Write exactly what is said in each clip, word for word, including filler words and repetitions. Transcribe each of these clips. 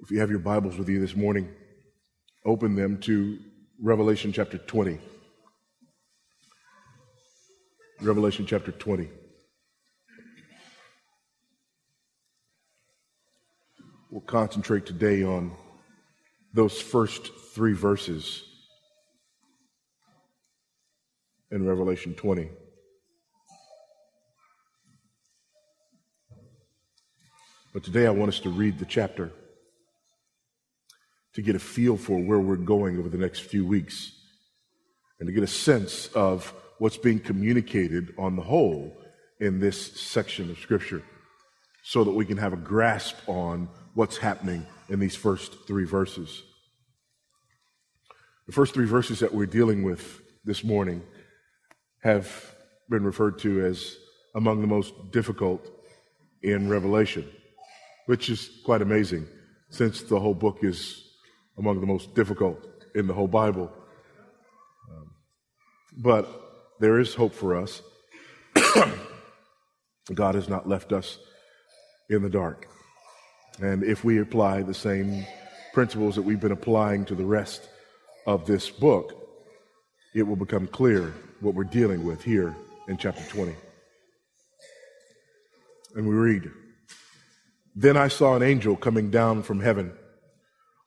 If you have your Bibles with you this morning, open them to Revelation chapter twenty. Revelation chapter twenty. We'll concentrate today on those first three verses in Revelation twenty. But today I want us to read the chapter to get a feel for where we're going over the next few weeks and to get a sense of what's being communicated on the whole in this section of Scripture so that we can have a grasp on what's happening in these first three verses. The first three verses that we're dealing with this morning have been referred to as among the most difficult in Revelation, which is quite amazing since the whole book is among the most difficult in the whole Bible. Um, but there is hope for us. God has not left us in the dark. And if we apply the same principles that we've been applying to the rest of this book, it will become clear what we're dealing with here in chapter twenty. And we read, "Then I saw an angel coming down from heaven,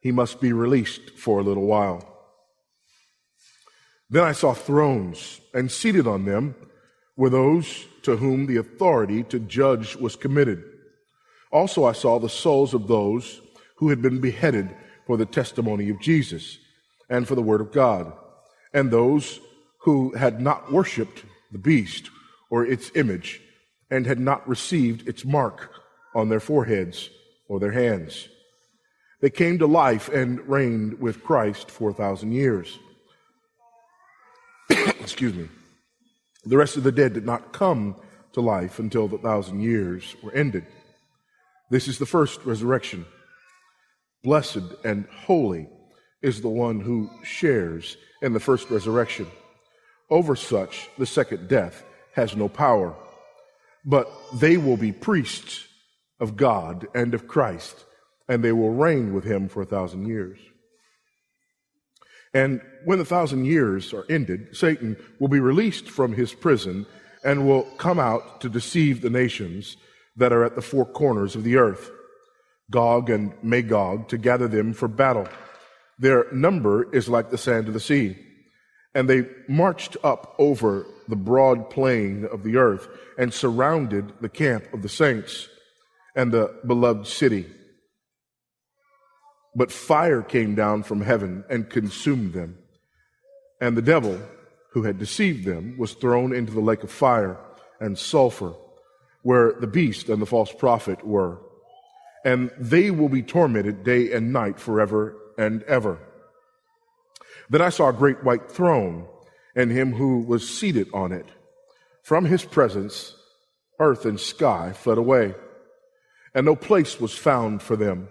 he must be released for a little while. Then I saw thrones, and seated on them were those to whom the authority to judge was committed. Also I saw the souls of those who had been beheaded for the testimony of Jesus and for the word of God, and those who had not worshipped the beast or its image, and had not received its mark on their foreheads or their hands. They came to life and reigned with Christ for a thousand years." Excuse me. "The rest of the dead did not come to life until the thousand years were ended. This is the first resurrection. Blessed and holy is the one who shares in the first resurrection. Over such, the second death has no power, but they will be priests of God and of Christ, and they will reign with him for a thousand years. And when the thousand years are ended, Satan will be released from his prison and will come out to deceive the nations that are at the four corners of the earth, Gog and Magog, to gather them for battle. Their number is like the sand of the sea. And they marched up over the broad plain of the earth and surrounded the camp of the saints and the beloved city. But fire came down from heaven and consumed them. And the devil, who had deceived them, was thrown into the lake of fire and sulfur, where the beast and the false prophet were. And they will be tormented day and night forever and ever. Then I saw a great white throne, and him who was seated on it. From his presence, earth and sky fled away, and no place was found for them.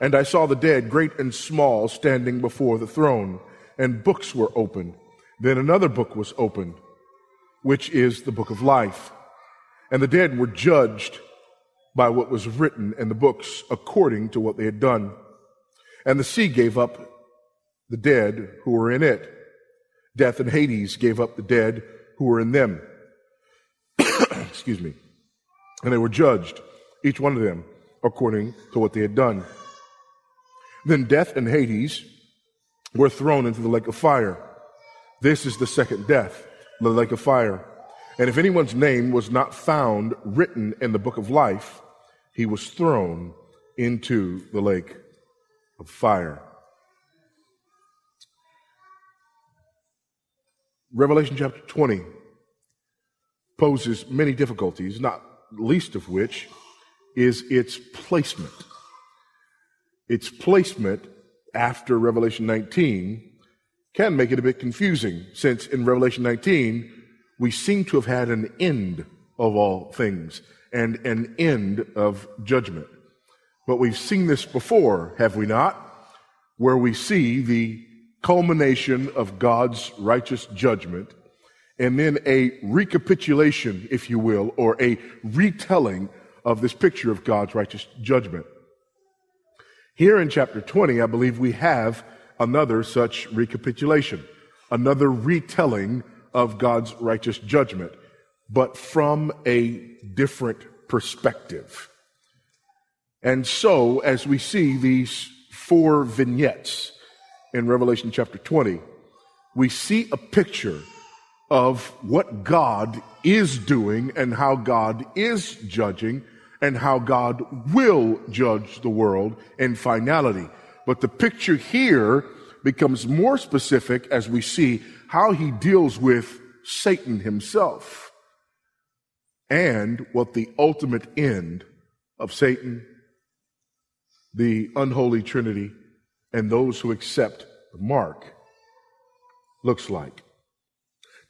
And I saw the dead, great and small, standing before the throne, and books were opened. Then another book was opened, which is the book of life. And the dead were judged by what was written in the books according to what they had done. And the sea gave up the dead who were in it. Death and Hades gave up the dead who were in them. Excuse me. And they were judged, each one of them, according to what they had done. Then death and Hades were thrown into the lake of fire. This is the second death, the lake of fire. And if anyone's name was not found written in the book of life, he was thrown into the lake of fire." Revelation chapter twenty poses many difficulties, not least of which is its placement. Its placement after Revelation nineteen can make it a bit confusing, since in Revelation nineteen, we seem to have had an end of all things and an end of judgment. But we've seen this before, have we not? Where we see the culmination of God's righteous judgment and then a recapitulation, if you will, or a retelling of this picture of God's righteous judgment. Here in chapter twenty, I believe we have another such recapitulation, another retelling of God's righteous judgment, but from a different perspective. And so, as we see these four vignettes in Revelation chapter twenty, we see a picture of what God is doing and how God is judging and how God will judge the world in finality. But the picture here becomes more specific as we see how he deals with Satan himself and what the ultimate end of Satan, the unholy Trinity, and those who accept the mark looks like.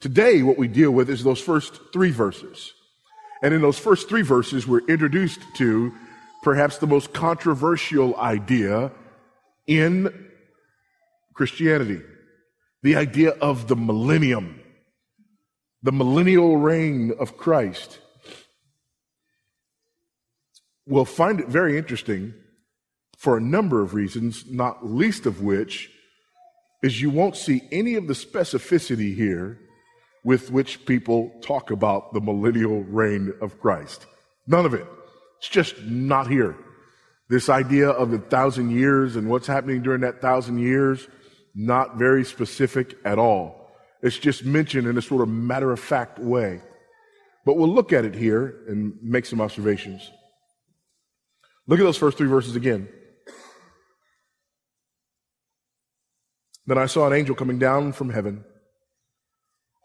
Today, what we deal with is those first three verses. And in those first three verses, we're introduced to perhaps the most controversial idea in Christianity, the idea of the millennium, the millennial reign of Christ. We'll find it very interesting for a number of reasons, not least of which is you won't see any of the specificity here with which people talk about the millennial reign of Christ. None of it. It's just not here. This idea of the thousand years and what's happening during that thousand years, not very specific at all. It's just mentioned in a sort of matter-of-fact way. But we'll look at it here and make some observations. Look at those first three verses again. Then I saw an angel coming down from heaven,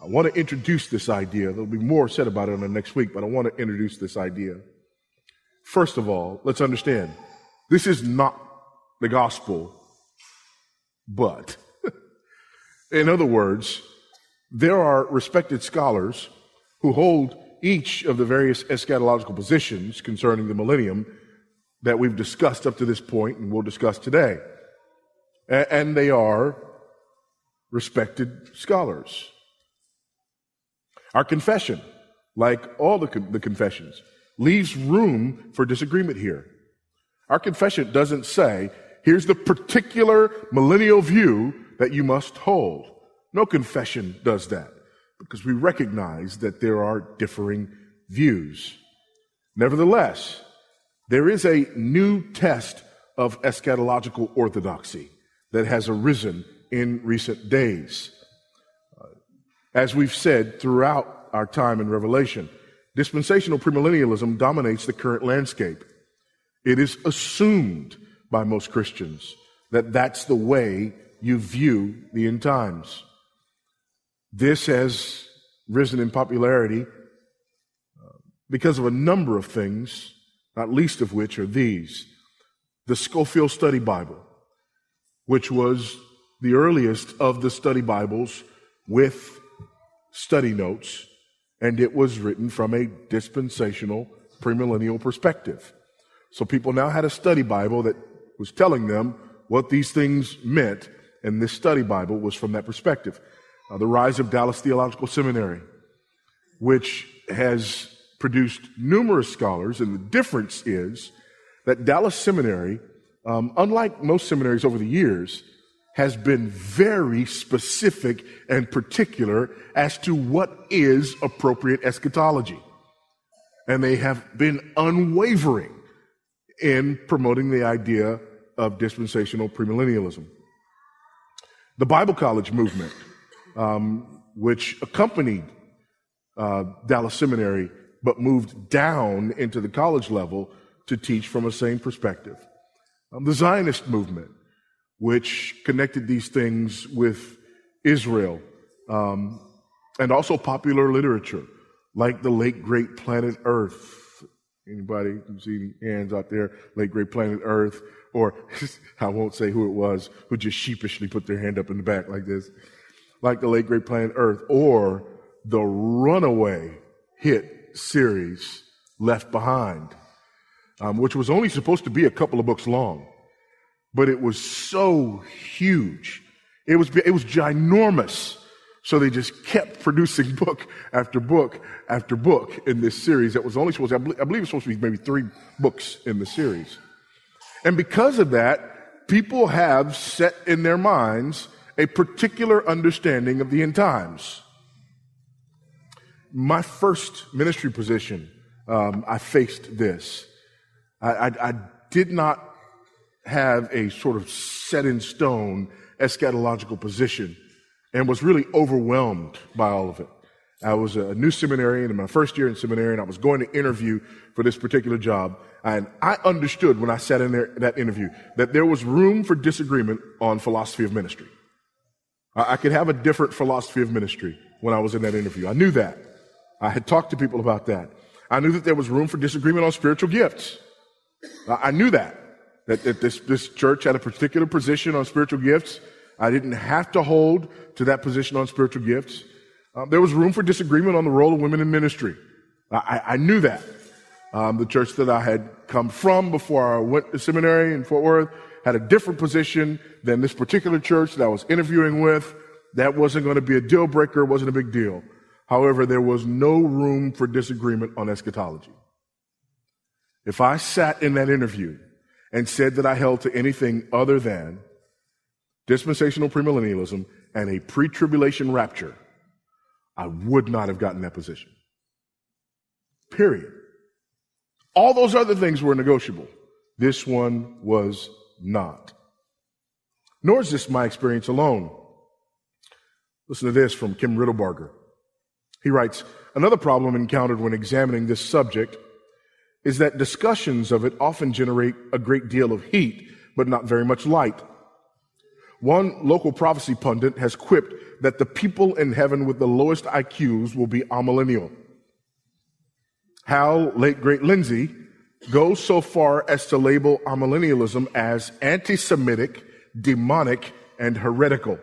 I want to introduce this idea. There'll be more said about it in the next week, but I want to introduce this idea. First of all, let's understand, this is not the gospel, but. In other words, there are respected scholars who hold each of the various eschatological positions concerning the millennium that we've discussed up to this point and we'll discuss today. And they are respected scholars. Our confession, like all the, con- the confessions, leaves room for disagreement here. Our confession doesn't say, here's the particular millennial view that you must hold. No confession does that, because we recognize that there are differing views. Nevertheless, there is a new test of eschatological orthodoxy that has arisen in recent days. As we've said throughout our time in Revelation, dispensational premillennialism dominates the current landscape. It is assumed by most Christians that that's the way you view the end times. This has risen in popularity because of a number of things, not least of which are these. The Scofield Study Bible, which was the earliest of the study Bibles with study notes, and it was written from a dispensational premillennial perspective. So people now had a study Bible that was telling them what these things meant, and this study Bible was from that perspective. Uh, the rise of Dallas Theological Seminary, which has produced numerous scholars, and the difference is that Dallas Seminary, um, unlike most seminaries over the years, has been very specific and particular as to what is appropriate eschatology. And they have been unwavering in promoting the idea of dispensational premillennialism. The Bible college movement um, which accompanied uh, Dallas Seminary, but moved down into the college level to teach from a same perspective. Um, the Zionist movement, which connected these things with Israel, um, and also popular literature, like the late great Planet Earth. Anybody see any hands out there? Late great Planet Earth, or I won't say who it was, who just sheepishly put their hand up in the back like this, like the late great Planet Earth, or the runaway hit series Left Behind, um, which was only supposed to be a couple of books long, but it was so huge. It was, it was ginormous. So they just kept producing book after book after book in this series that was only supposed to, I believe, I believe it was supposed to be maybe three books in the series. And because of that, people have set in their minds a particular understanding of the end times. My first ministry position, um, I faced this. I, I, I did not have a sort of set in stone eschatological position, and was really overwhelmed by all of it. I was a new seminarian in my first year in seminary, and I was going to interview for this particular job. And I understood when I sat in there, that interview, that there was room for disagreement on philosophy of ministry. I could have a different philosophy of ministry when I was in that interview. I knew that. I had talked to people about that. I knew that there was room for disagreement on spiritual gifts. I knew that, that, that this, this church had a particular position on spiritual gifts. I didn't have to hold to that position on spiritual gifts. Um, there was room for disagreement on the role of women in ministry. I, I knew that. Um, the church that I had come from before I went to seminary in Fort Worth had a different position than this particular church that I was interviewing with. That wasn't going to be a deal breaker. It wasn't a big deal. However, there was no room for disagreement on eschatology. If I sat in that interview and said that I held to anything other than dispensational premillennialism and a pre-tribulation rapture, I would not have gotten that position. Period. All those other things were negotiable. This one was not. Nor is this my experience alone. Listen to this from Kim Riddlebarger. He writes, another problem encountered when examining this subject is that discussions of it often generate a great deal of heat, but not very much light. One local prophecy pundit has quipped that the people in heaven with the lowest I Qs will be amillennial. Hal, late great Lindsay, goes so far as to label amillennialism as anti-Semitic, demonic, and heretical.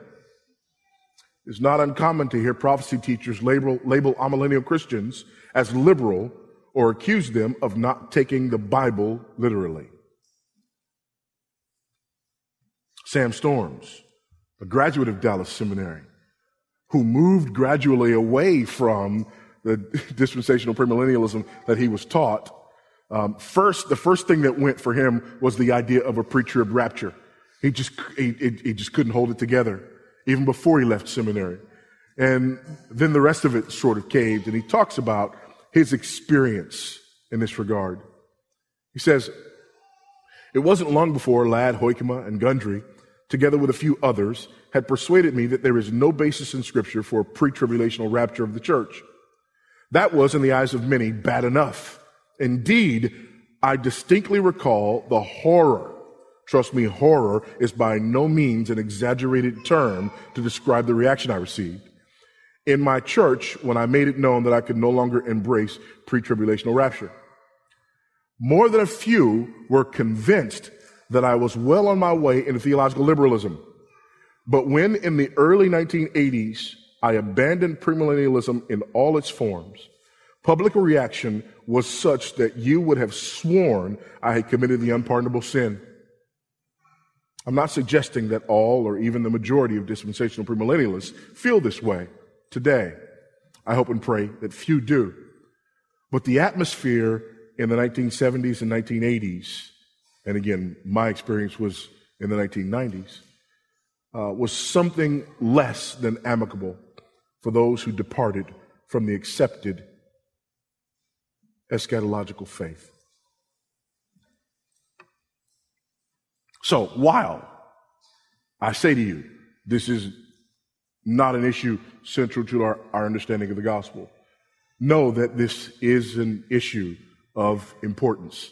It's not uncommon to hear prophecy teachers label, label amillennial Christians as liberal or accuse them of not taking the Bible literally. Sam Storms, a graduate of Dallas Seminary, who moved gradually away from the dispensational premillennialism that he was taught. Um, first, the first thing that went for him was the idea of a pre-trib rapture. He just he, he just couldn't hold it together, even before he left seminary. And then the rest of it sort of caved, and he talks about his experience in this regard. He says, it wasn't long before Ladd, Hoykema, and Gundry, together with a few others, had persuaded me that there is no basis in Scripture for a pre-tribulational rapture of the church. That was, in the eyes of many, bad enough. Indeed, I distinctly recall the horror. Trust me, horror is by no means an exaggerated term to describe the reaction I received in my church when I made it known that I could no longer embrace pre-tribulational rapture. More than a few were convinced that I was well on my way into theological liberalism. But when in the early nineteen eighties, I abandoned premillennialism in all its forms, public reaction was such that you would have sworn I had committed the unpardonable sin. I'm not suggesting that all or even the majority of dispensational premillennialists feel this way today. I hope and pray that few do. But the atmosphere in the nineteen seventies and nineteen eighties, and again, my experience was in the nineteen nineties, uh, was something less than amicable for those who departed from the accepted eschatological faith. So while I say to you, this is not an issue central to our, our understanding of the gospel. Know that this is an issue of importance,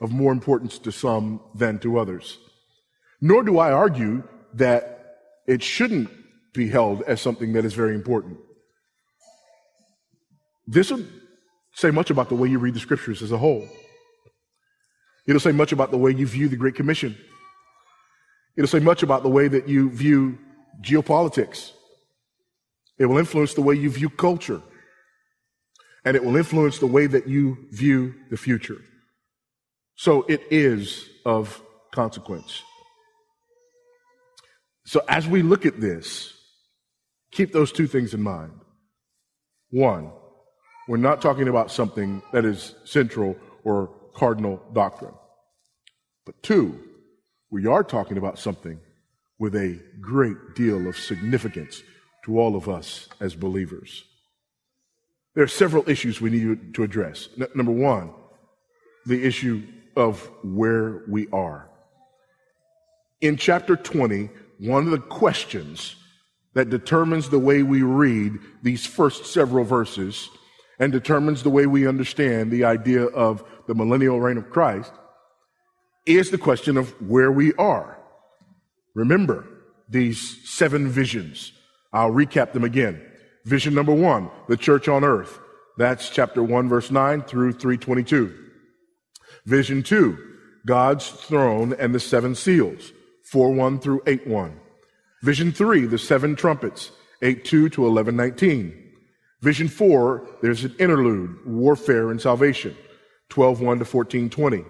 of more importance to some than to others. Nor do I argue that it shouldn't be held as something that is very important. This will say much about the way you read the scriptures as a whole. It'll say much about the way you view the Great Commission. It'll say much about the way that you view geopolitics. It will influence the way you view culture. And it will influence the way that you view the future. So it is of consequence. So as we look at this, keep those two things in mind. One, we're not talking about something that is central or cardinal doctrine. But two, we are talking about something with a great deal of significance to all of us as believers. There are several issues we need to address. N- number one, the issue of where we are. In chapter twenty, one of the questions that determines the way we read these first several verses and determines the way we understand the idea of the millennial reign of Christ is the question of where we are. Remember these seven visions. I'll recap them again. Vision number one, the church on earth. That's chapter one, verse nine through three twenty-two. Vision two, God's throne and the seven seals, four one through eight one. Vision three, the seven trumpets, eight two to eleven nineteen. Vision four, there's an interlude, warfare and salvation, twelve one to fourteen twenty.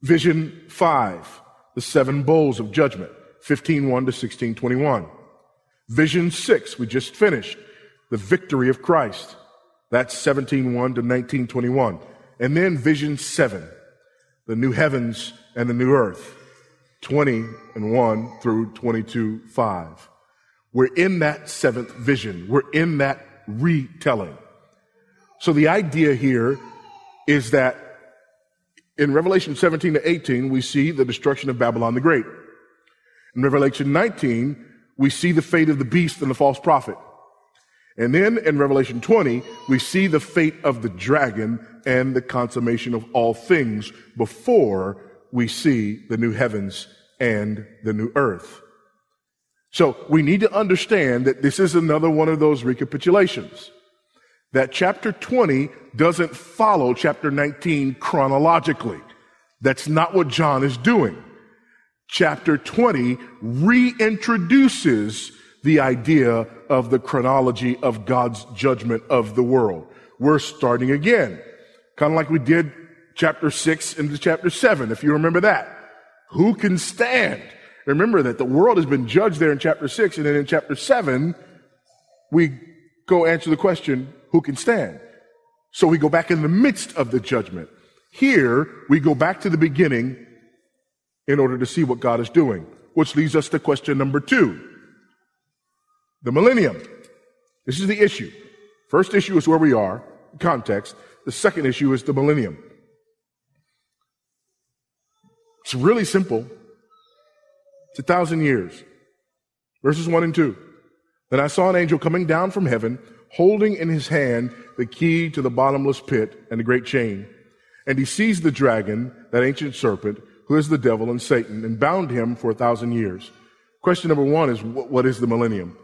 Vision five, the seven bowls of judgment, fifteen one to sixteen twenty-one. Vision six, we just finished, the victory of Christ. That's seventeen one to nineteen twenty-one. And then vision seven, the new heavens and the new earth, twenty and one through twenty-two five. We're in that seventh vision. We're in that retelling. So the idea here is that in Revelation seventeen to eighteen, we see the destruction of Babylon the Great. In Revelation nineteen, we see the fate of the beast and the false prophet. And then in Revelation twenty, we see the fate of the dragon and the consummation of all things before we see the new heavens and the new earth. So we need to understand that this is another one of those recapitulations, that chapter twenty doesn't follow chapter nineteen chronologically. That's not what John is doing. Chapter twenty reintroduces the idea of the chronology of God's judgment of the world. We're starting again, kind of like we did chapter six into chapter seven, if you remember that. Who can stand? Remember that the world has been judged there in chapter six, and then in chapter seven, we go answer the question, who can stand? So we go back in the midst of the judgment. Here, we go back to the beginning in order to see what God is doing, which leads us to question number two, the millennium. This is the issue. First issue is where we are, context. The second issue is the millennium. It's really simple. It's a thousand years. Verses one and two. Then I saw an angel coming down from heaven, holding in his hand the key to the bottomless pit and the great chain. And he seized the dragon, that ancient serpent, who is the devil and Satan, and bound him for a thousand years. Question number one is, what is the millennium?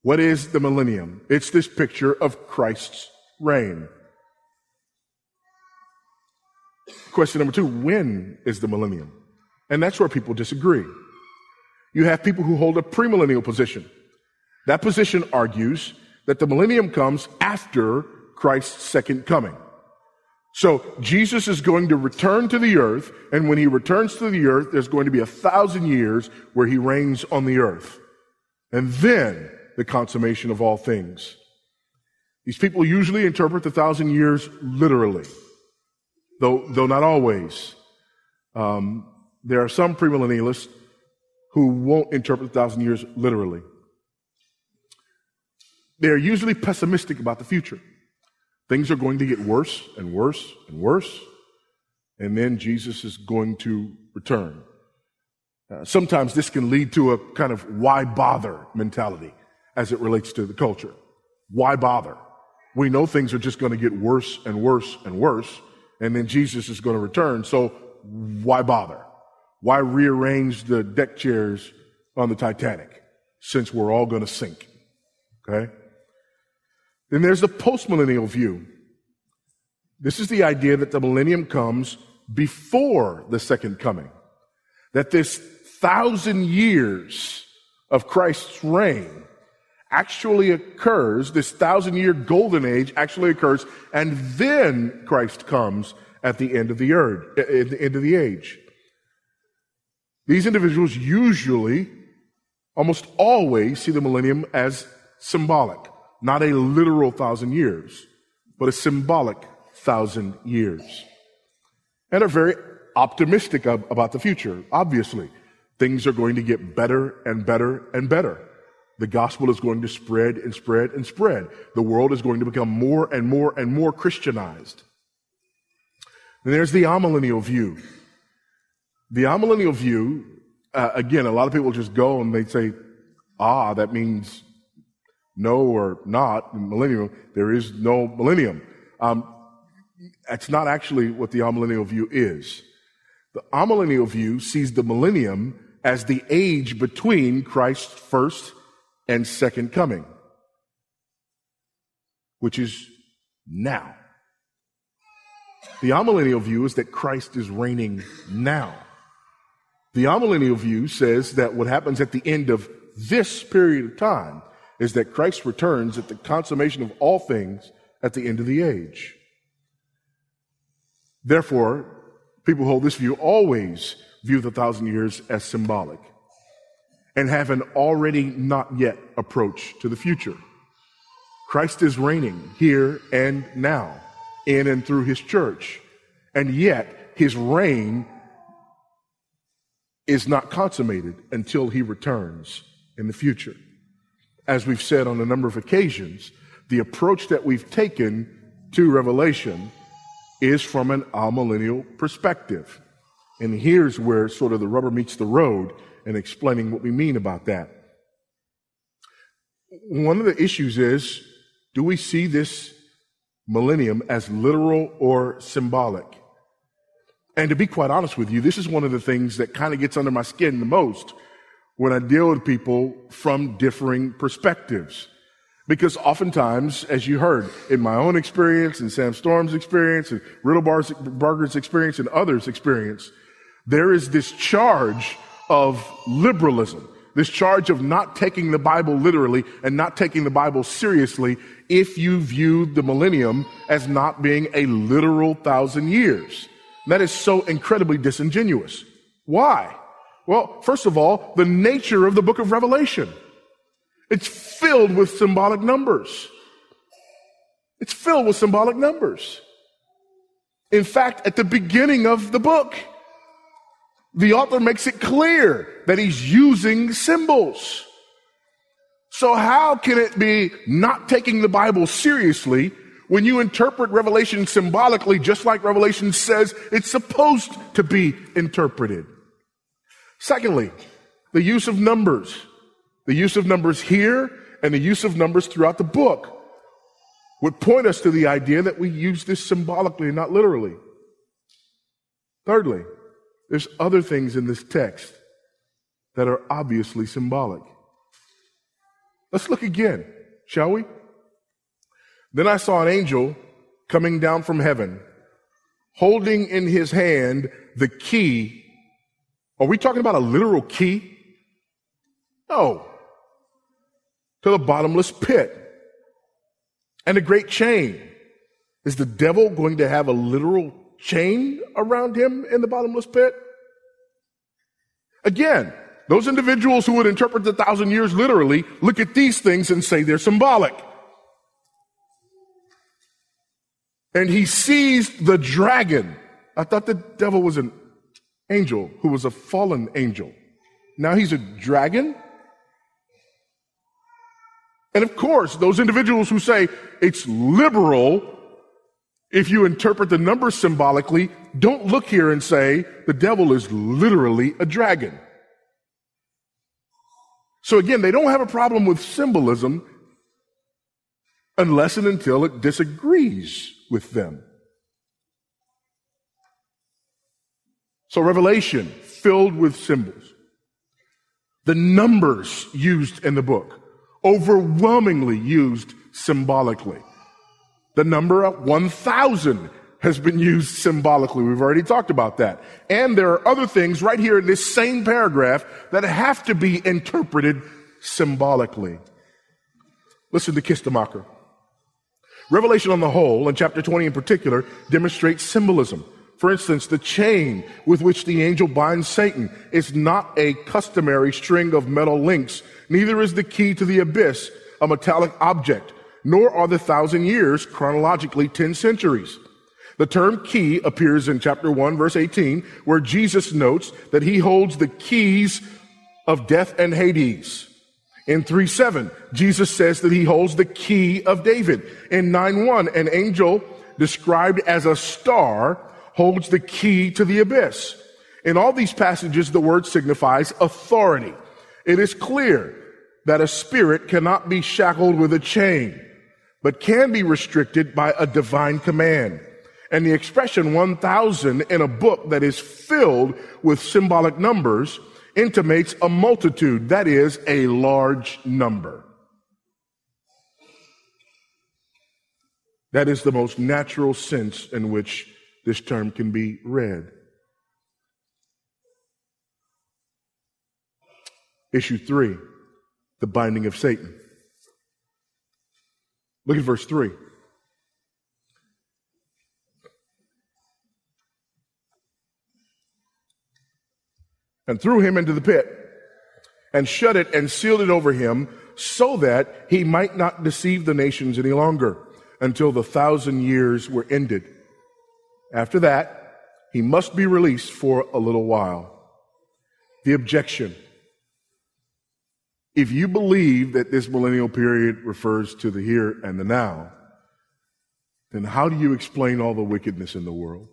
What is the millennium? It's this picture of Christ's reign. Question number two, when is the millennium? And that's where people disagree. You have people who hold a premillennial position. That position argues that the millennium comes after Christ's second coming. So Jesus is going to return to the earth, and when he returns to the earth, there's going to be a thousand years where he reigns on the earth. And then the consummation of all things. These people usually interpret the thousand years literally, though, though not always. Um, There are some premillennialists who won't interpret a thousand years literally. They are usually pessimistic about the future. Things are going to get worse and worse and worse, and then Jesus is going to return. Uh, sometimes this can lead to a kind of why bother mentality as it relates to the culture. Why bother? We know things are just going to get worse and worse and worse, and then Jesus is going to return, so why bother? Why rearrange the deck chairs on the Titanic since we're all going to sink? Okay? Then there's the postmillennial view. This is the idea that the millennium comes before the second coming, that this thousand years of Christ's reign actually occurs, this thousand-year golden age actually occurs, and then Christ comes at the end of the earth, at the end of the age. These individuals usually, almost always, see the millennium as symbolic, not a literal thousand years, but a symbolic thousand years, and are very optimistic ab- about the future. Obviously, things are going to get better and better and better. The gospel is going to spread and spread and spread. The world is going to become more and more and more Christianized. And there's the amillennial view. The amillennial view, uh, again, a lot of people just go and they say, ah, that means no or not, millennium. There is no millennium. Um, that's not actually what the amillennial view is. The amillennial view sees the millennium as the age between Christ's first and second coming, which is now. The amillennial view is that Christ is reigning now. The amillennial view says that what happens at the end of this period of time is that Christ returns at the consummation of all things at the end of the age. Therefore, people who hold this view always view the thousand years as symbolic and have an already not yet approach to the future. Christ is reigning here and now in and through his church, and yet his reign is not consummated until he returns in the future. As we've said on a number of occasions, the approach that we've taken to Revelation is from an amillennial perspective. And here's where sort of the rubber meets the road in explaining what we mean about that. One of the issues is, do we see this millennium as literal or symbolic? And to be quite honest with you, this is one of the things that kind of gets under my skin the most when I deal with people from differing perspectives. Because oftentimes, as you heard, in my own experience, in Sam Storm's experience, in Riddlebarger's experience, and others' experience, there is this charge of liberalism, this charge of not taking the Bible literally and not taking the Bible seriously if you view the millennium as not being a literal thousand years. And that is so incredibly disingenuous. Why? Well, first of all, the nature of the book of Revelation. It's filled with symbolic numbers. It's filled with symbolic numbers. In fact, at the beginning of the book, the author makes it clear that he's using symbols. So how can it be not taking the Bible seriously when you interpret Revelation symbolically, just like Revelation says it's supposed to be interpreted? Secondly, the use of numbers. The use of numbers here and the use of numbers throughout the book would point us to the idea that we use this symbolically, not literally. Thirdly, there's other things in this text that are obviously symbolic. Let's look again, shall we? Then I saw an angel coming down from heaven, holding in his hand the key. Are we talking about a literal key? No, to the bottomless pit. And a great chain. Is the devil going to have a literal chain around him in the bottomless pit? Again, those individuals who would interpret the thousand years literally look at these things and say they're symbolic. And he seized the dragon. I thought the devil was an angel who was a fallen angel. Now he's a dragon. And of course, those individuals who say it's liberal, if you interpret the numbers symbolically, don't look here and say the devil is literally a dragon. So again, they don't have a problem with symbolism unless and until it disagrees with them. So Revelation, filled with symbols. The numbers used in the book, overwhelmingly used symbolically. The number one thousand has been used symbolically. We've already talked about that. And there are other things right here in this same paragraph that have to be interpreted symbolically. Listen to Kistemacher. Revelation on the whole, and chapter twenty in particular, demonstrates symbolism. For instance, the chain with which the angel binds Satan is not a customary string of metal links. Neither is the key to the abyss a metallic object, nor are the thousand years chronologically ten centuries. The term key appears in chapter one, verse eighteen, where Jesus notes that he holds the keys of death and Hades. In three seven, Jesus says that he holds the key of David. In nine one, an angel described as a star holds the key to the abyss. In all these passages, the word signifies authority. It is clear that a spirit cannot be shackled with a chain, but can be restricted by a divine command. And the expression one thousand in a book that is filled with symbolic numbers intimates a multitude, that is, a large number. That is the most natural sense in which this term can be read. Issue three, the binding of Satan. Look at verse three. And threw him into the pit, and shut it and sealed it over him, so that he might not deceive the nations any longer, until the thousand years were ended. After that, he must be released for a little while. The objection: if you believe that this millennial period refers to the here and the now, then how do you explain all the wickedness in the world?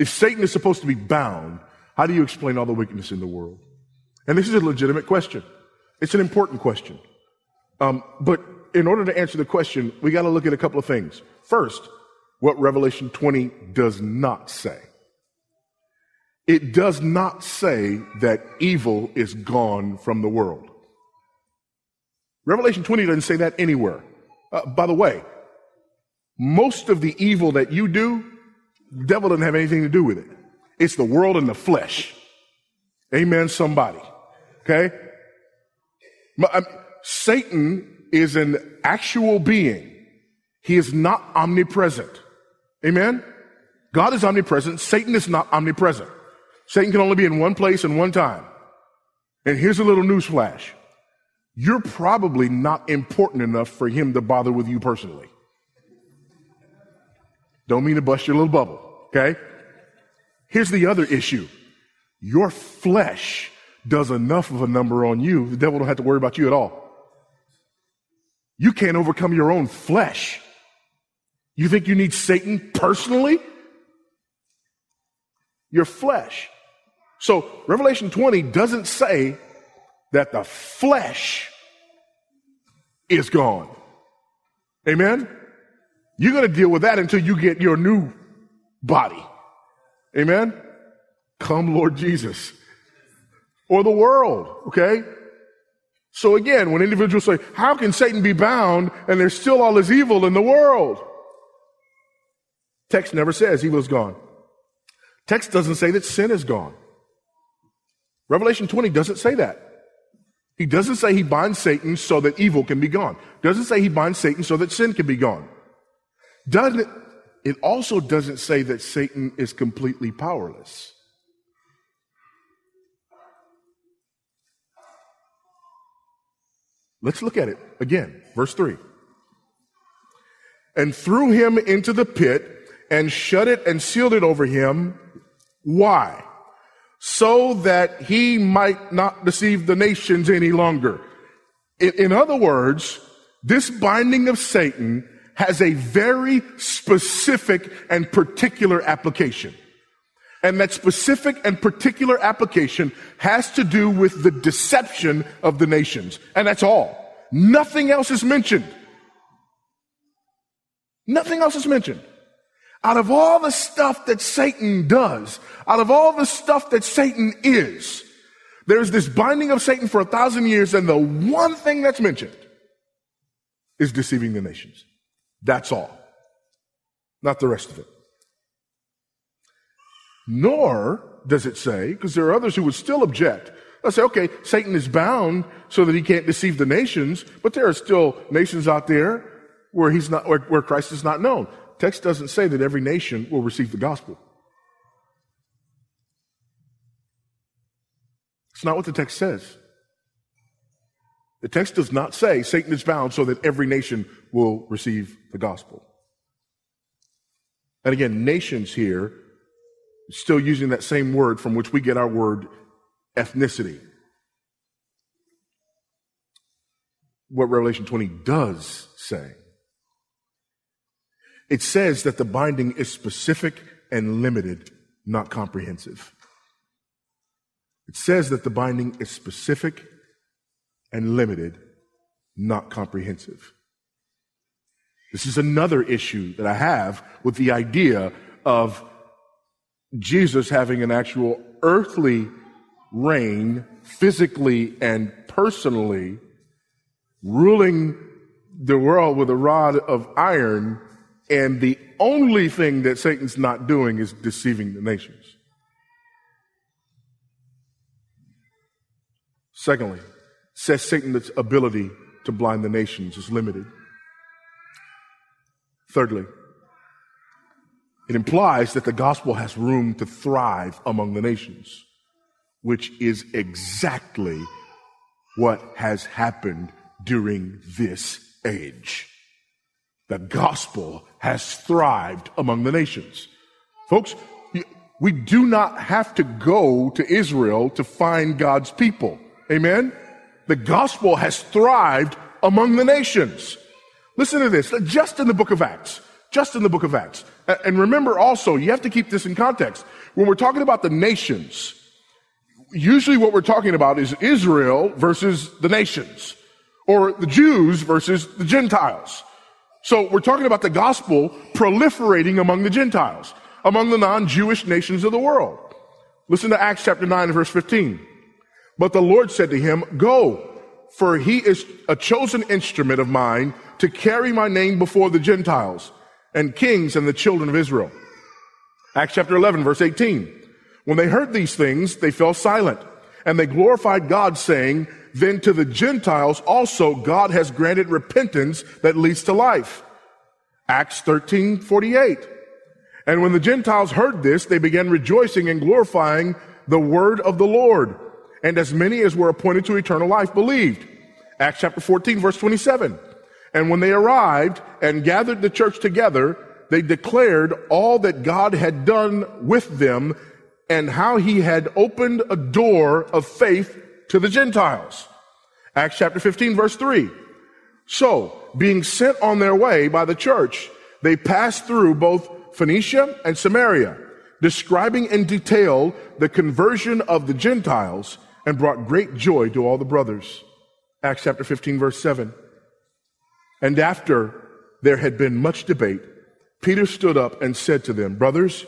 If Satan is supposed to be bound, how do you explain all the wickedness in the world? And this is a legitimate question. It's an important question. Um, but in order to answer the question, we got to look at a couple of things. First, what Revelation twenty does not say. It does not say that evil is gone from the world. Revelation twenty doesn't say that anywhere. Uh, by the way, most of the evil that you do, the devil doesn't have anything to do with it. It's the world and the flesh. Amen, somebody. Okay? Satan is an actual being. He is not omnipresent. Amen? God is omnipresent. Satan is not omnipresent. Satan can only be in one place and one time. And here's a little newsflash. You're probably not important enough for him to bother with you personally. Don't mean to bust your little bubble, okay? Here's the other issue. Your flesh does enough of a number on you, the devil don't have to worry about you at all. You can't overcome your own flesh. You think you need Satan personally? Your flesh. So Revelation twenty doesn't say that the flesh is gone. Amen? You're going to deal with that until you get your new body. Amen? Come, Lord Jesus. Or the world, okay? So again, when individuals say, how can Satan be bound and there's still all this evil in the world? Text never says evil is gone. Text doesn't say that sin is gone. Revelation twenty doesn't say that. He doesn't say he binds Satan so that evil can be gone. Doesn't say he binds Satan so that sin can be gone. Doesn't, it also doesn't say that Satan is completely powerless. Let's look at it again, verse three. And threw him into the pit and shut it and sealed it over him. Why? So that he might not deceive the nations any longer. In, in other words, this binding of Satan has a very specific and particular application. And that specific and particular application has to do with the deception of the nations. And that's all. Nothing else is mentioned. Nothing else is mentioned. Out of all the stuff that Satan does, out of all the stuff that Satan is, there's this binding of Satan for a thousand years, and the one thing that's mentioned is deceiving the nations. That's all. Not the rest of it. Nor does it say, because there are others who would still object. Let's say, okay, Satan is bound so that he can't deceive the nations, but there are still nations out there where he's not, where, where Christ is not known. Text doesn't say that every nation will receive the gospel. It's not what the text says. The text does not say Satan is bound so that every nation will receive the gospel. And again, nations here, still using that same word from which we get our word ethnicity. What Revelation twenty does say, it says that the binding is specific and limited, not comprehensive. It says that the binding is specific and limited, not comprehensive. This is another issue that I have with the idea of Jesus having an actual earthly reign, physically and personally, ruling the world with a rod of iron, and the only thing that Satan's not doing is deceiving the nations. Secondly, says Satan's ability to blind the nations is limited. Thirdly, it implies that the gospel has room to thrive among the nations, which is exactly what has happened during this age. The gospel has thrived among the nations. Folks, we do not have to go to Israel to find God's people. Amen? The gospel has thrived among the nations. Listen to this, just in the book of Acts. Just in the book of Acts. And remember also, you have to keep this in context. When we're talking about the nations, usually what we're talking about is Israel versus the nations, or the Jews versus the Gentiles. So we're talking about the gospel proliferating among the Gentiles, among the non-Jewish nations of the world. Listen to Acts chapter nine, verse fifteen. But the Lord said to him, "Go, for he is a chosen instrument of mine to carry my name before the Gentiles and kings and the children of Israel." Acts chapter eleven, verse eighteen. When they heard these things, they fell silent, and they glorified God, saying, "Then to the Gentiles also God has granted repentance that leads to life." Acts thirteen, forty-eight. And when the Gentiles heard this, they began rejoicing and glorifying the word of the Lord. And as many as were appointed to eternal life believed. Acts chapter fourteen, verse twenty-seven. And when they arrived and gathered the church together, they declared all that God had done with them and how he had opened a door of faith to the Gentiles. Acts chapter fifteen, verse three. So, being sent on their way by the church, they passed through both Phoenicia and Samaria, describing in detail the conversion of the Gentiles, and brought great joy to all the brothers. Acts chapter fifteen, verse seven. And after there had been much debate, Peter stood up and said to them, "Brothers,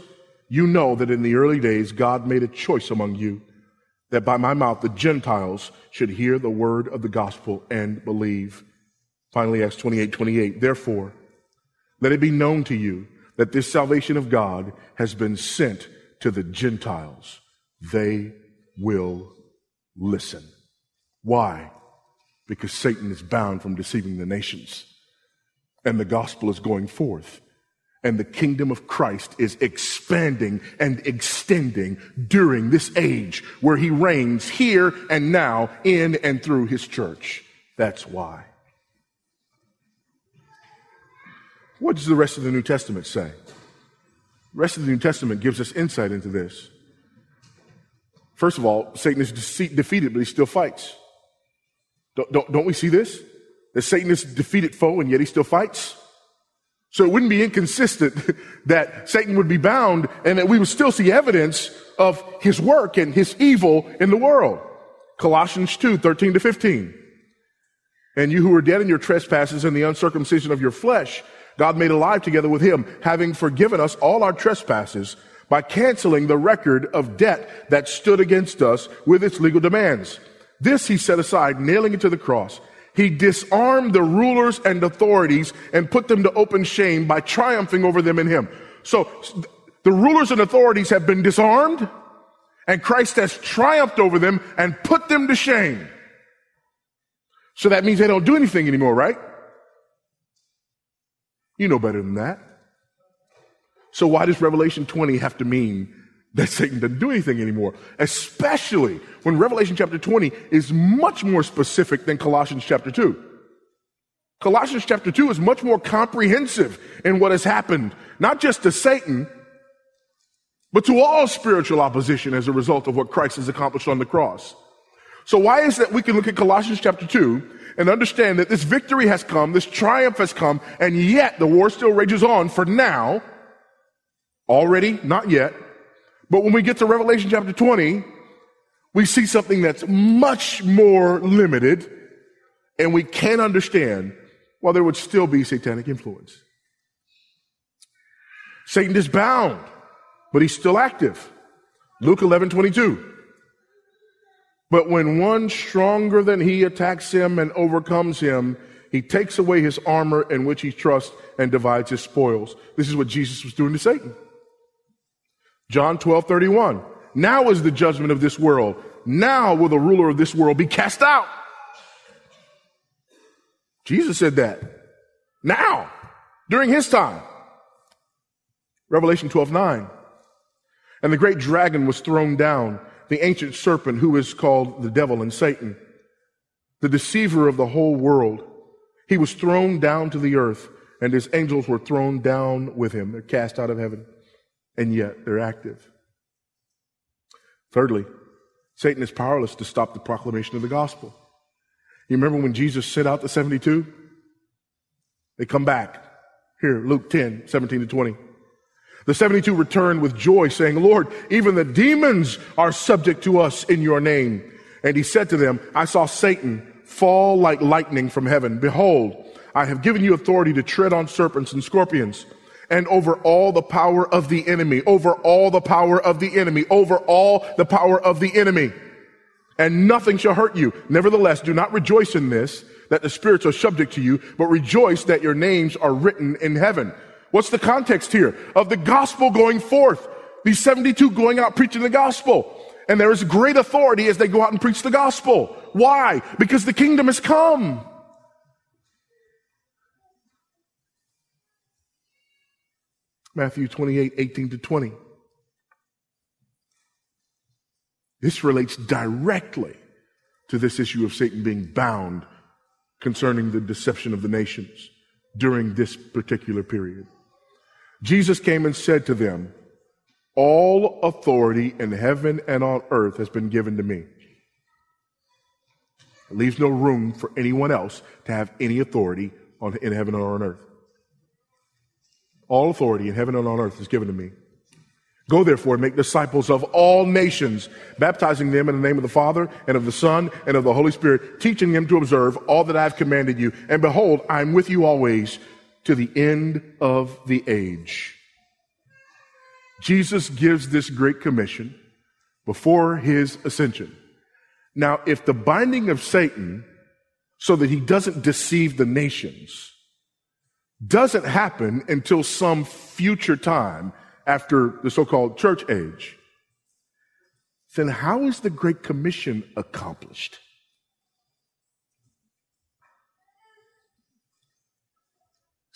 you know that in the early days God made a choice among you, that by my mouth the Gentiles should hear the word of the gospel and believe." Finally, Acts twenty-eight, twenty-eight. Therefore, let it be known to you that this salvation of God has been sent to the Gentiles. They will listen. Why? Because Satan is bound from deceiving the nations, and the gospel is going forth, and the kingdom of Christ is expanding and extending during this age where he reigns here and now in and through his church. That's why. What does the rest of the New Testament say? The rest of the New Testament gives us insight into this. First of all, Satan is dece- defeated, but he still fights. Don't, don't, don't we see this? That Satan is a defeated foe, and yet he still fights. So it wouldn't be inconsistent that Satan would be bound and that we would still see evidence of his work and his evil in the world. Colossians two, thirteen to fifteen. And you who were dead in your trespasses and the uncircumcision of your flesh, God made alive together with him, having forgiven us all our trespasses by canceling the record of debt that stood against us with its legal demands. This he set aside, nailing it to the cross. He disarmed the rulers and authorities and put them to open shame by triumphing over them in him. So the rulers and authorities have been disarmed, and Christ has triumphed over them and put them to shame. So that means they don't do anything anymore, right? You know better than that. So why does Revelation twenty have to mean that Satan doesn't do anything anymore, especially when Revelation chapter twenty is much more specific than Colossians chapter two? Colossians chapter two is much more comprehensive in what has happened, not just to Satan, but to all spiritual opposition as a result of what Christ has accomplished on the cross. So why is that we can look at Colossians chapter two and understand that this victory has come, this triumph has come, and yet the war still rages on for now, already, not yet. But when we get to Revelation chapter twenty, we see something that's much more limited, and we can't understand why there would still be satanic influence. Satan is bound, but he's still active. Luke eleven twenty-two. But when one stronger than he attacks him and overcomes him, he takes away his armor in which he trusts and divides his spoils. This is what Jesus was doing to Satan. John twelve thirty-one. Now is the judgment of this world. Now will the ruler of this world be cast out. Jesus said that. Now, during his time. Revelation twelve nine. And the great dragon was thrown down, the ancient serpent who is called the devil and Satan, the deceiver of the whole world. He was thrown down to the earth, and his angels were thrown down with him. They're cast out of heaven. And yet they're active. Thirdly, Satan is powerless to stop the proclamation of the gospel. You remember when Jesus sent out the seventy-two? They come back. Here, Luke ten, seventeen to twenty. The seventy-two returned with joy, saying, Lord, even the demons are subject to us in your name. And he said to them, I saw Satan fall like lightning from heaven. Behold, I have given you authority to tread on serpents and scorpions, and over all the power of the enemy, over all the power of the enemy, over all the power of the enemy. And nothing shall hurt you. Nevertheless, do not rejoice in this, that the spirits are subject to you, but rejoice that your names are written in heaven. What's the context here? Of the gospel going forth. These seventy-two going out preaching the gospel. And there is great authority as they go out and preach the gospel. Why? Because the kingdom has come. Matthew twenty-eight, eighteen to twenty. This relates directly to this issue of Satan being bound concerning the deception of the nations during this particular period. Jesus came and said to them, all authority in heaven and on earth has been given to me. It leaves no room for anyone else to have any authority on, in heaven or on earth. All authority in heaven and on earth is given to me. Go therefore and make disciples of all nations, baptizing them in the name of the Father and of the Son and of the Holy Spirit, teaching them to observe all that I have commanded you. And behold, I am with you always to the end of the age. Jesus gives this great commission before his ascension. Now, if the binding of Satan so that he doesn't deceive the nations doesn't happen until some future time after the so-called church age, then how is the Great Commission accomplished?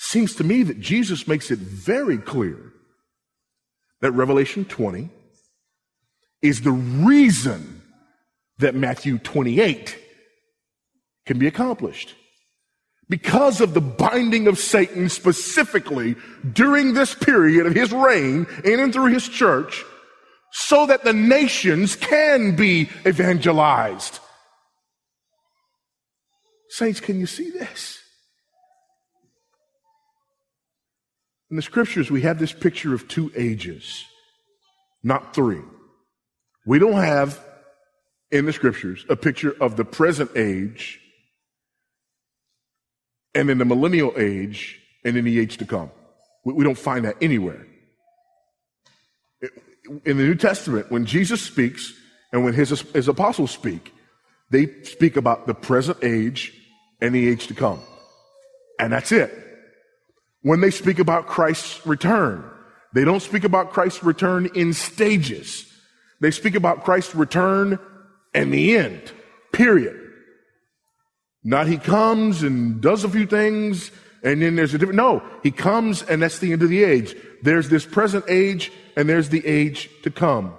Seems to me that Jesus makes it very clear that Revelation twenty is the reason that Matthew twenty-eight can be accomplished. Because of the binding of Satan specifically during this period of his reign in and through his church, so that the nations can be evangelized. Saints, can you see this? In the scriptures, we have this picture of two ages, not three. We don't have in the scriptures a picture of the present age and in the millennial age and in the age to come. We, we don't find that anywhere. In the New Testament, when Jesus speaks and when his, his apostles speak, they speak about the present age and the age to come. And that's it. When they speak about Christ's return, they don't speak about Christ's return in stages. They speak about Christ's return and the end, period. Not he comes and does a few things and then there's a different, no, he comes and that's the end of the age. There's this present age and there's the age to come.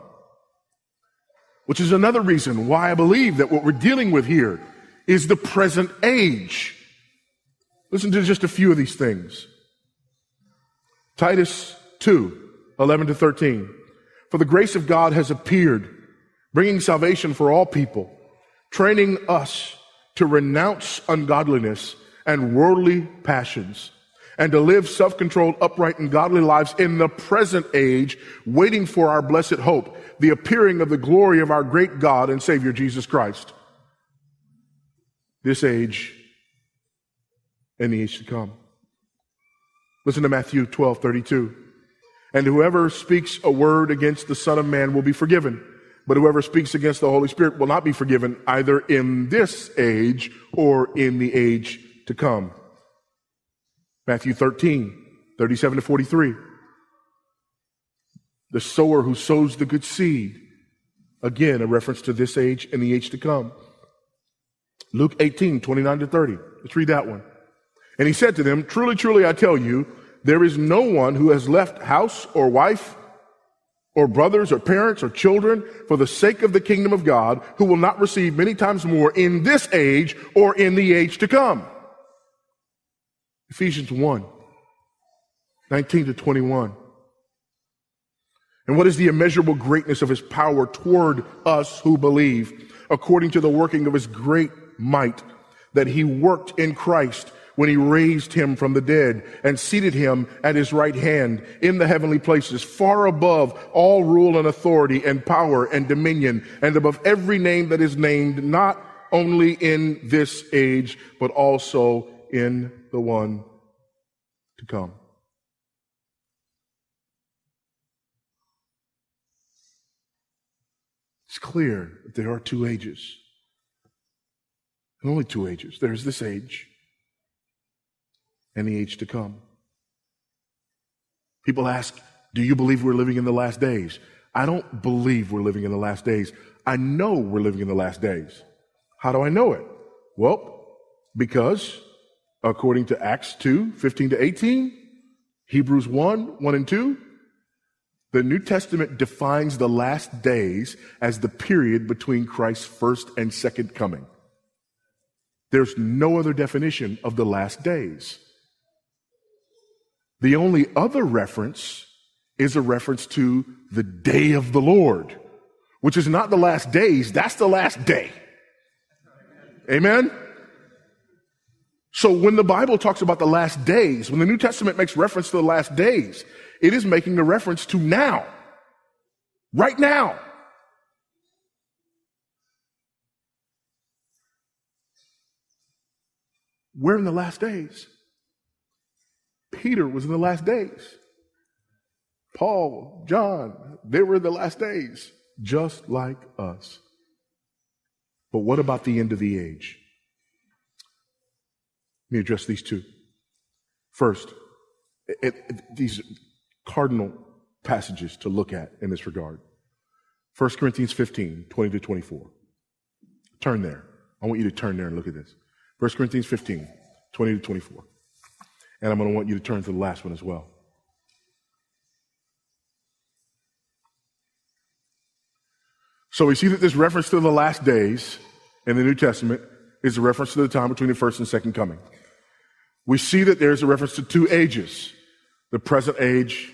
Which is another reason why I believe that what we're dealing with here is the present age. Listen to just a few of these things. Titus two, eleven to thirteen. For the grace of God has appeared, bringing salvation for all people, training us to renounce ungodliness and worldly passions, and to live self-controlled, upright, and godly lives in the present age, waiting for our blessed hope, the appearing of the glory of our great God and Savior Jesus Christ. This age and the age to come. Listen to Matthew twelve thirty-two. And whoever speaks a word against the Son of Man will be forgiven, but whoever speaks against the Holy Spirit will not be forgiven, either in this age or in the age to come. Matthew thirteen thirty-seven to forty-three. The sower who sows the good seed. Again, a reference to this age and the age to come. Luke eighteen twenty-nine to thirty. Let's read that one. And he said to them, truly, truly, I tell you, there is no one who has left house or wife or brothers or parents or children for the sake of the kingdom of God who will not receive many times more in this age or in the age to come. Ephesians one nineteen to twenty-one. And what is the immeasurable greatness of his power toward us who believe, according to the working of his great might, that he worked in Christ when he raised him from the dead and seated him at his right hand in the heavenly places, far above all rule and authority and power and dominion, and above every name that is named, not only in this age, but also in the one to come. It's clear that there are two ages, and only two ages. There's this age and the age to come. People ask, do you believe we're living in the last days? I don't believe we're living in the last days. I know we're living in the last days. How do I know it? Well, because according to Acts two fifteen to eighteen, Hebrews one one and two, the New Testament defines the last days as the period between Christ's first and second coming. There's no other definition of the last days. The only other reference is a reference to the day of the Lord, which is not the last days, that's the last day. Amen? So when the Bible talks about the last days, when the New Testament makes reference to the last days, it is making a reference to now, right now. We're in the last days. Peter was in the last days. Paul, John, they were in the last days, just like us. But what about the end of the age? Let me address these two. First, it, it, these cardinal passages to look at in this regard. First Corinthians fifteen, twenty to twenty-four. Turn there. I want you to turn there and look at this. First Corinthians fifteen, twenty to twenty-four. And I'm going to want you to turn to the last one as well. So we see that this reference to the last days in the New Testament is a reference to the time between the first and second coming. We see that there's a reference to two ages, the present age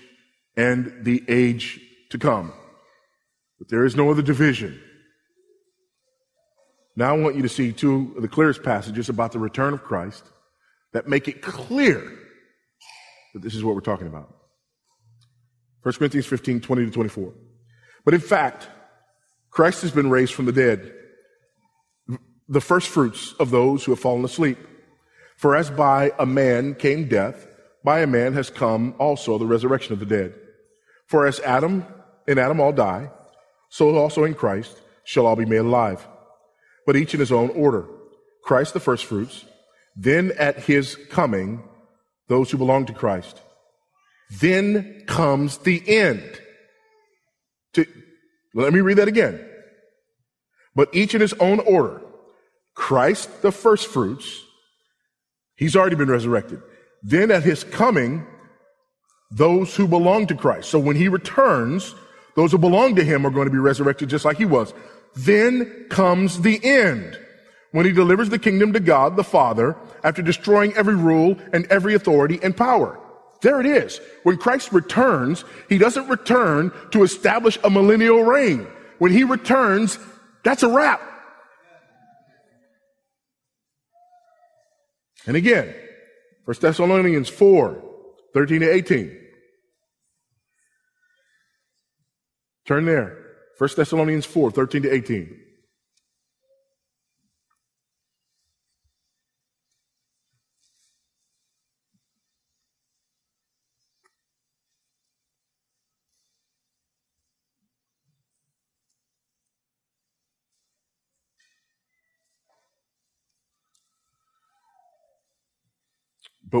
and the age to come. But there is no other division. Now I want you to see two of the clearest passages about the return of Christ that make it clear But this is what we're talking about. First Corinthians fifteen, twenty to twenty-four. But in fact, Christ has been raised from the dead, the first fruits of those who have fallen asleep. For as by a man came death, by a man has come also the resurrection of the dead. For as Adam, in Adam all die, so also in Christ shall all be made alive. But each in his own order. Christ the first fruits, then at his coming, those who belong to Christ. Then comes the end. To, let me read that again. But each in his own order. Christ the first fruits, he's already been resurrected. Then at his coming, those who belong to Christ. So when he returns, those who belong to him are going to be resurrected just like he was. Then comes the end, when he delivers the kingdom to God the Father after destroying every rule and every authority and power. There it is. When Christ returns, he doesn't return to establish a millennial reign. When he returns, that's a wrap. And again, First Thessalonians four, thirteen to eighteen. Turn there. First Thessalonians four, thirteen to eighteen. But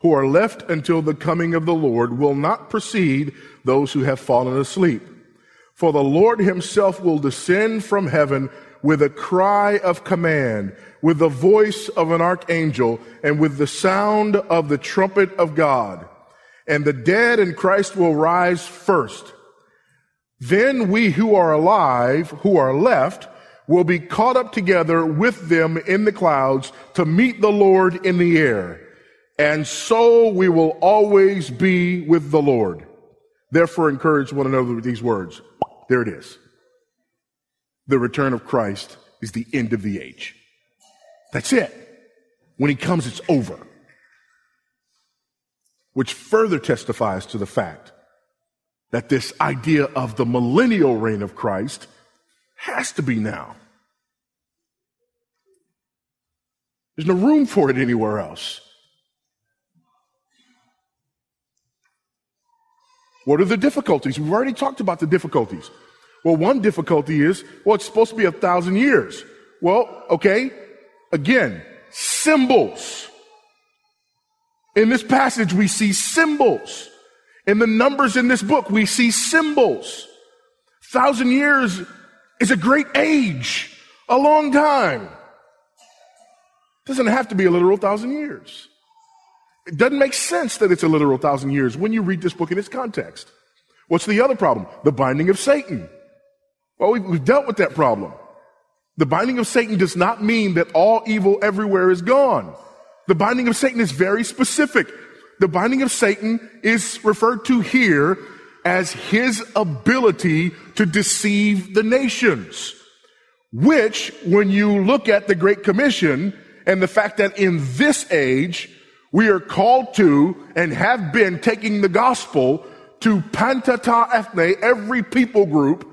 who are left until the coming of the Lord, will not precede those who have fallen asleep. For the Lord himself will descend from heaven with a cry of command, with the voice of an archangel, and with the sound of the trumpet of God. And the dead in Christ will rise first. Then we who are alive, who are left, will be caught up together with them in the clouds to meet the Lord in the air. And so we will always be with the Lord. Therefore, encourage one another with these words. There it is. The return of Christ is the end of the age. That's it. When he comes, it's over. Which further testifies to the fact that this idea of the millennial reign of Christ has to be now. There's no room for it anywhere else. What are the difficulties? We've already talked about the difficulties. Well, one difficulty is, well, it's supposed to be a thousand years. Well, okay, again, symbols. In this passage, we see symbols. In the numbers in this book, we see symbols. Thousand years is a great age, a long time. It doesn't have to be a literal thousand years. It doesn't make sense that it's a literal thousand years when you read this book in its context. What's the other problem? The binding of Satan. Well, we've dealt with that problem. The binding of Satan does not mean that all evil everywhere is gone. The binding of Satan is very specific. The binding of Satan is referred to here as his ability to deceive the nations, which, when you look at the Great Commission and the fact that in this age, we are called to and have been taking the gospel to pantata ethne, every people group,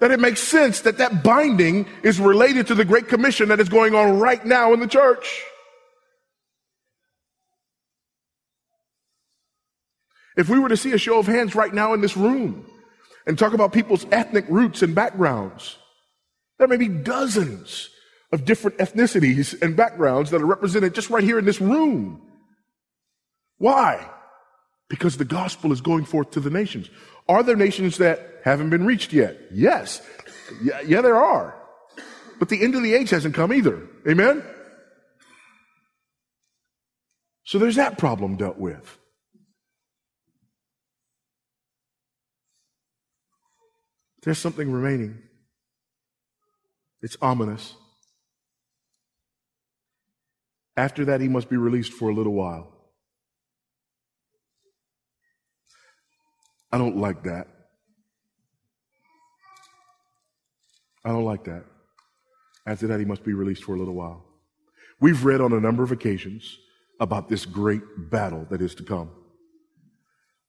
that it makes sense that that binding is related to the Great Commission that is going on right now in the church. If we were to see a show of hands right now in this room and talk about people's ethnic roots and backgrounds, there may be dozens of different ethnicities and backgrounds that are represented just right here in this room. Why? Because the gospel is going forth to the nations. Are there nations that haven't been reached yet? Yes. Yeah, yeah, there are. But the end of the age hasn't come either. Amen? So there's that problem dealt with. There's something remaining. It's ominous. After that, he must be released for a little while. I don't like that. I don't like that. After that, he must be released for a little while. We've read on a number of occasions about this great battle that is to come,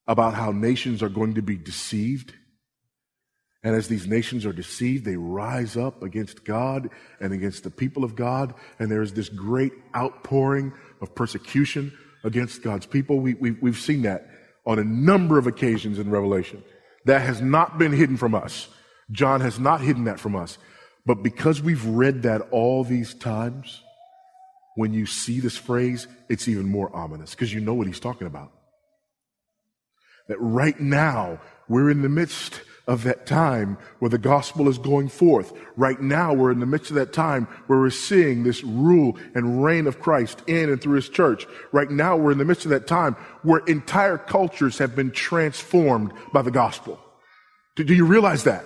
about how nations are going to be deceived. And as these nations are deceived, they rise up against God and against the people of God. And there is this great outpouring of persecution against God's people. We, we, we've seen that on a number of occasions in Revelation. That has not been hidden from us. John has not hidden that from us. But because we've read that all these times, when you see this phrase, it's even more ominous because you know what he's talking about. That right now, we're in the midst of that time where the gospel is going forth. Right now, we're in the midst of that time where we're seeing this rule and reign of Christ in and through his church. Right now, we're in the midst of that time where entire cultures have been transformed by the gospel. Do, do you realize that?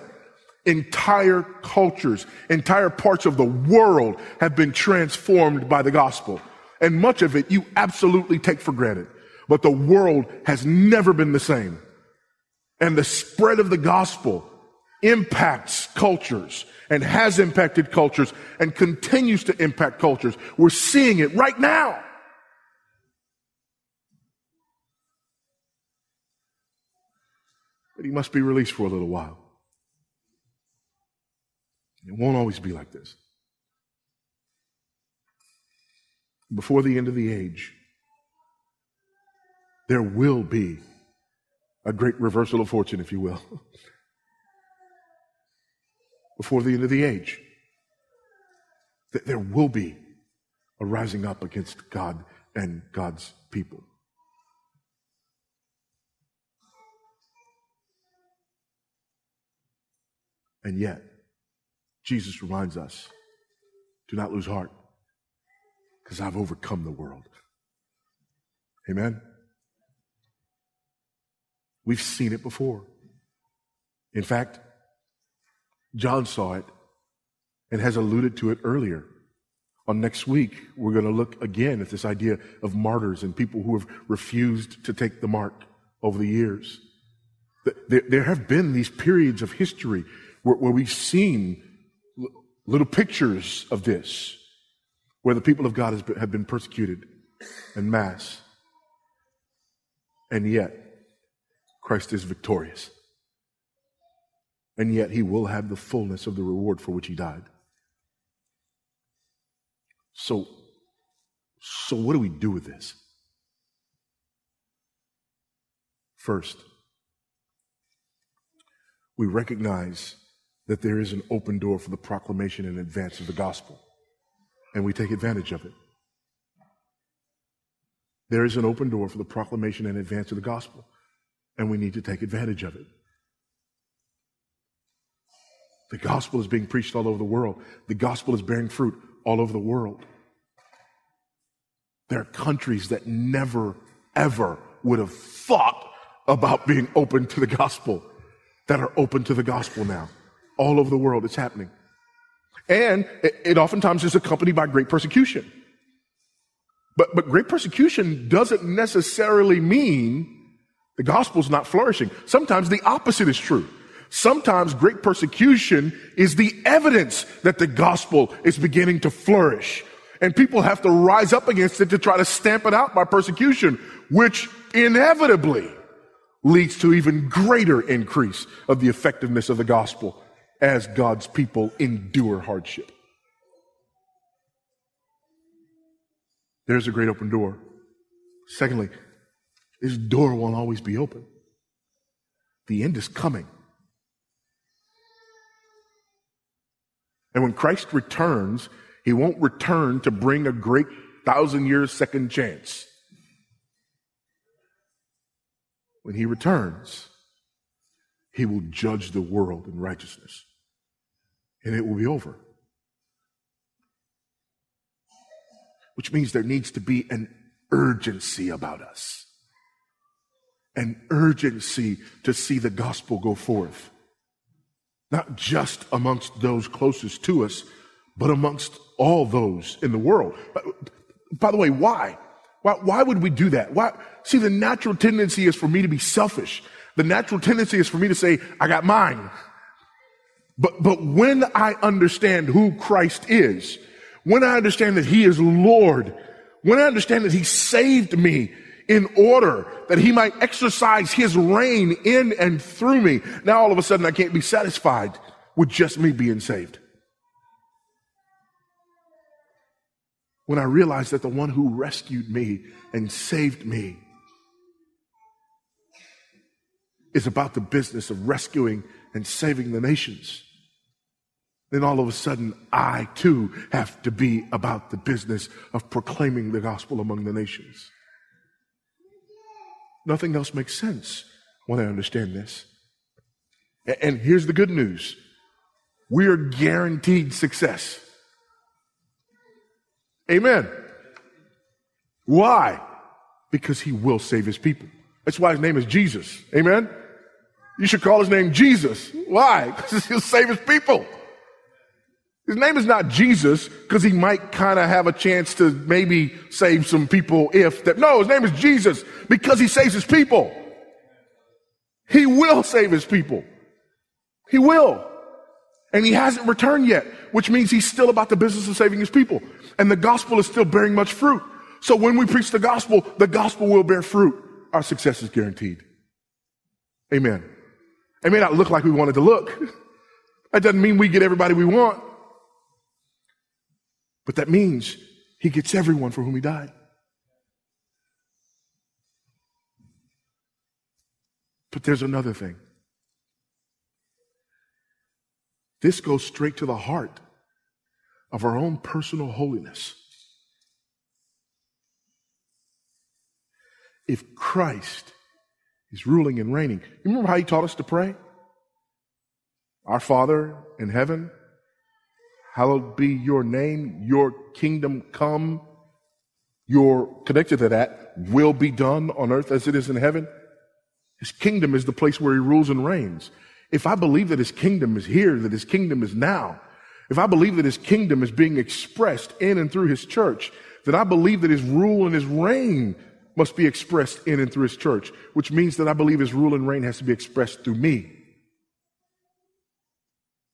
Entire cultures, entire parts of the world have been transformed by the gospel. And much of it you absolutely take for granted. But the world has never been the same. And the spread of the gospel impacts cultures and has impacted cultures and continues to impact cultures. We're seeing it right now. But he must be released for a little while. It won't always be like this. Before the end of the age, there will be a great reversal of fortune, if you will. Before the end of the age, th- there will be a rising up against God and God's people. And yet, Jesus reminds us, do not lose heart, because I've overcome the world. Amen? We've seen it before. In fact, John saw it and has alluded to it earlier. On next week, we're going to look again at this idea of martyrs and people who have refused to take the mark over the years. There have been these periods of history where we've seen little pictures of this, where the people of God have been persecuted en masse. And yet, Christ is victorious. And yet he will have the fullness of the reward for which he died. So, so what do we do with this? First, we recognize that there is an open door for the proclamation and advance of the gospel, and we take advantage of it. There is an open door for the proclamation and advance of the gospel. And we need to take advantage of it. The gospel is being preached all over the world. The gospel is bearing fruit all over the world. There are countries that never, ever would have thought about being open to the gospel that are open to the gospel now. All over the world, it's happening. And it, it oftentimes is accompanied by great persecution. But, but great persecution doesn't necessarily mean the gospel's not flourishing. Sometimes the opposite is true. Sometimes great persecution is the evidence that the gospel is beginning to flourish. And people have to rise up against it to try to stamp it out by persecution, which inevitably leads to even greater increase of the effectiveness of the gospel as God's people endure hardship. There's a great open door. Secondly, this door won't always be open. The end is coming. And when Christ returns, he won't return to bring a great thousand-year second chance. When he returns, he will judge the world in righteousness, and it will be over. Which means there needs to be an urgency about us. An urgency to see the gospel go forth. not just amongst those closest to us, but amongst all those in the world. By the way, why? Why, why would we do that? Why? See, the natural tendency is for me to be selfish. The natural tendency is for me to say, I got mine. But, but when I understand who Christ is, when I understand that he is Lord, when I understand that he saved me in order that he might exercise his reign in and through me, now all of a sudden I can't be satisfied with just me being saved. When I realized that the one who rescued me and saved me is about the business of rescuing and saving the nations, then all of a sudden I too have to be about the business of proclaiming the gospel among the nations. Nothing else makes sense when I understand this. And here's the good news. We are guaranteed success. Amen. Why? Because he will save his people. That's why his name is Jesus. Amen. You should call his name Jesus. Why? Because he'll save his people. His name is not Jesus because he might kind of have a chance to maybe save some people if that. No, his name is Jesus because he saves his people. He will save his people. He will. And he hasn't returned yet, which means he's still about the business of saving his people. And the gospel is still bearing much fruit. So when we preach the gospel, the gospel will bear fruit. Our success is guaranteed. Amen. It may not look like we wanted to look. That doesn't mean we get everybody we want. But that means he gets everyone for whom he died. But there's another thing. This goes straight to the heart of our own personal holiness. If Christ is ruling and reigning, you remember how he taught us to pray? Our Father in heaven, hallowed be your name, your kingdom come, your, connected to that, will be done on earth as it is in heaven. His kingdom is the place where he rules and reigns. If I believe that his kingdom is here, that his kingdom is now, if I believe that his kingdom is being expressed in and through his church, then I believe that his rule and his reign must be expressed in and through his church, which means that I believe his rule and reign has to be expressed through me,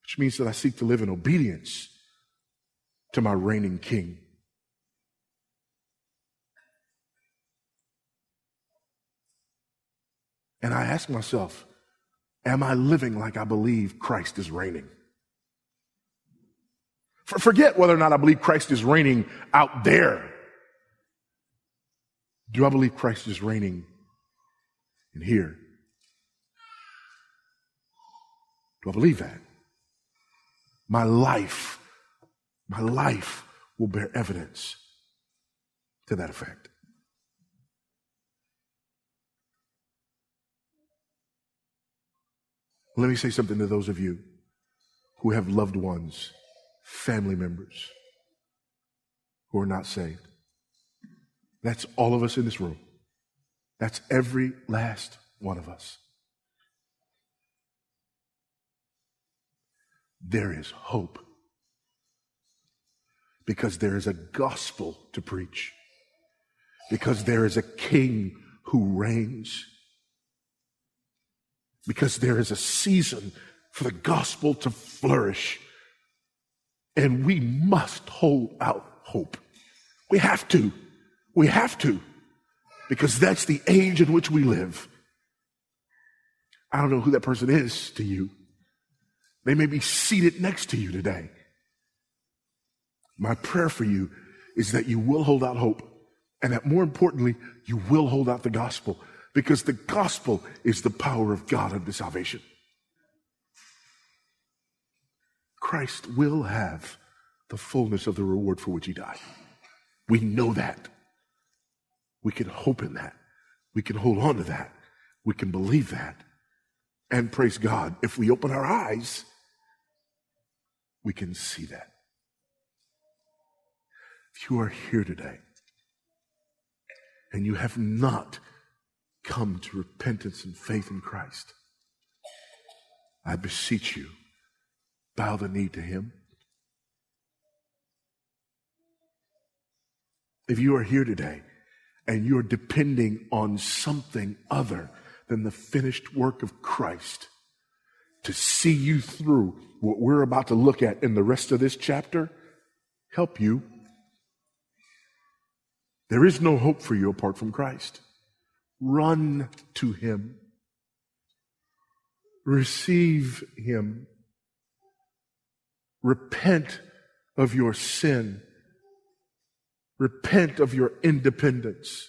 which means that I seek to live in obedience to my reigning king. And I ask myself, am I living like I believe Christ is reigning? For, forget whether or not I believe Christ is reigning out there. Do I believe Christ is reigning in here? Do I believe that? My life, my life will bear evidence to that effect. Let me say something to those of you who have loved ones, family members, who are not saved. That's all of us in this room. That's every last one of us. There is hope because there is a gospel to preach, because there is a king who reigns, because there is a season for the gospel to flourish, and we must hold out hope. We have to. We have to, because that's the age in which we live. I don't know who that person is to you. They may be seated next to you today. My prayer for you is that you will hold out hope, and that more importantly, you will hold out the gospel, because the gospel is the power of God unto salvation. Christ will have the fullness of the reward for which he died. We know that. We can hope in that. We can hold on to that. We can believe that. And praise God, if we open our eyes, we can see that. If you are here today and you have not come to repentance and faith in Christ, I beseech you, bow the knee to him? If you are here today and you're depending on something other than the finished work of Christ to see you through what we're about to look at in the rest of this chapter, help you. There is no hope for you apart from Christ. Run to him. Receive him. Repent of your sin. Repent of your independence.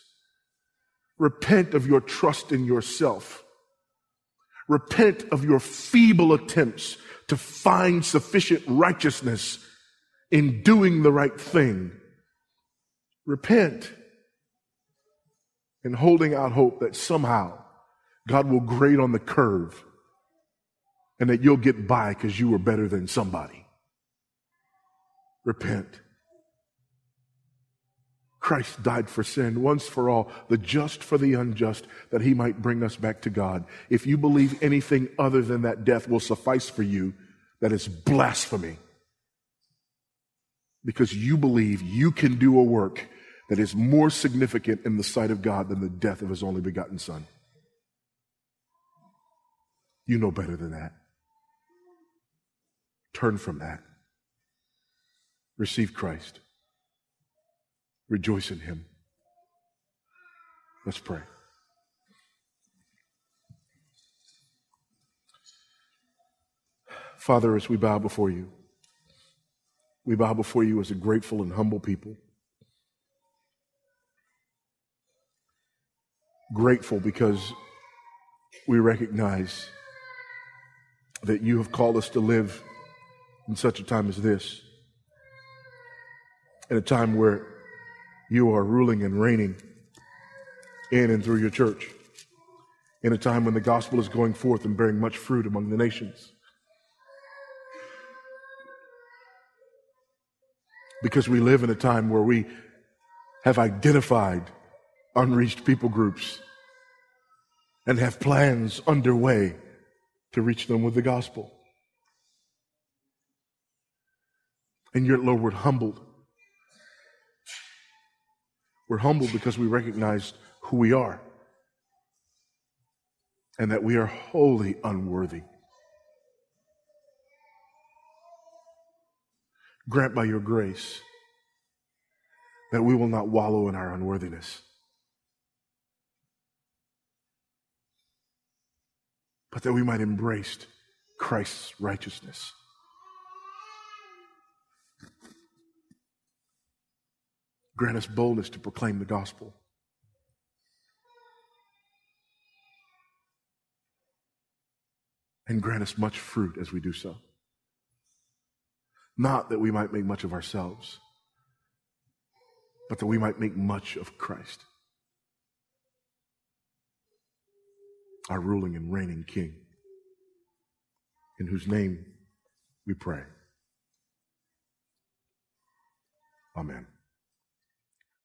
Repent of your trust in yourself. Repent of your feeble attempts to find sufficient righteousness in doing the right thing. Repent in holding out hope that somehow God will grade on the curve and that you'll get by because you were better than somebody. Repent. Christ died for sin once for all, the just for the unjust, that he might bring us back to God. If you believe anything other than that death will suffice for you, that is blasphemy. Because you believe you can do a work that is more significant in the sight of God than the death of his only begotten Son. You know better than that. Turn from that. Receive Christ. Rejoice in him. Let's pray. Father, as we bow before you, we bow before you as a grateful and humble people. Grateful because we recognize that you have called us to live in such a time as this, in a time where you are ruling and reigning in and through your church, in a time when the gospel is going forth and bearing much fruit among the nations. Because we live in a time where we have identified unreached people groups and have plans underway to reach them with the gospel. And yet, Lord, we're humbled. We're humbled because we recognize who we are and that we are wholly unworthy. Grant by your grace that we will not wallow in our unworthiness, but that we might embrace Christ's righteousness. Grant us boldness to proclaim the gospel. And grant us much fruit as we do so. Not that we might make much of ourselves, but that we might make much of Christ, our ruling and reigning King, in whose name we pray. Amen.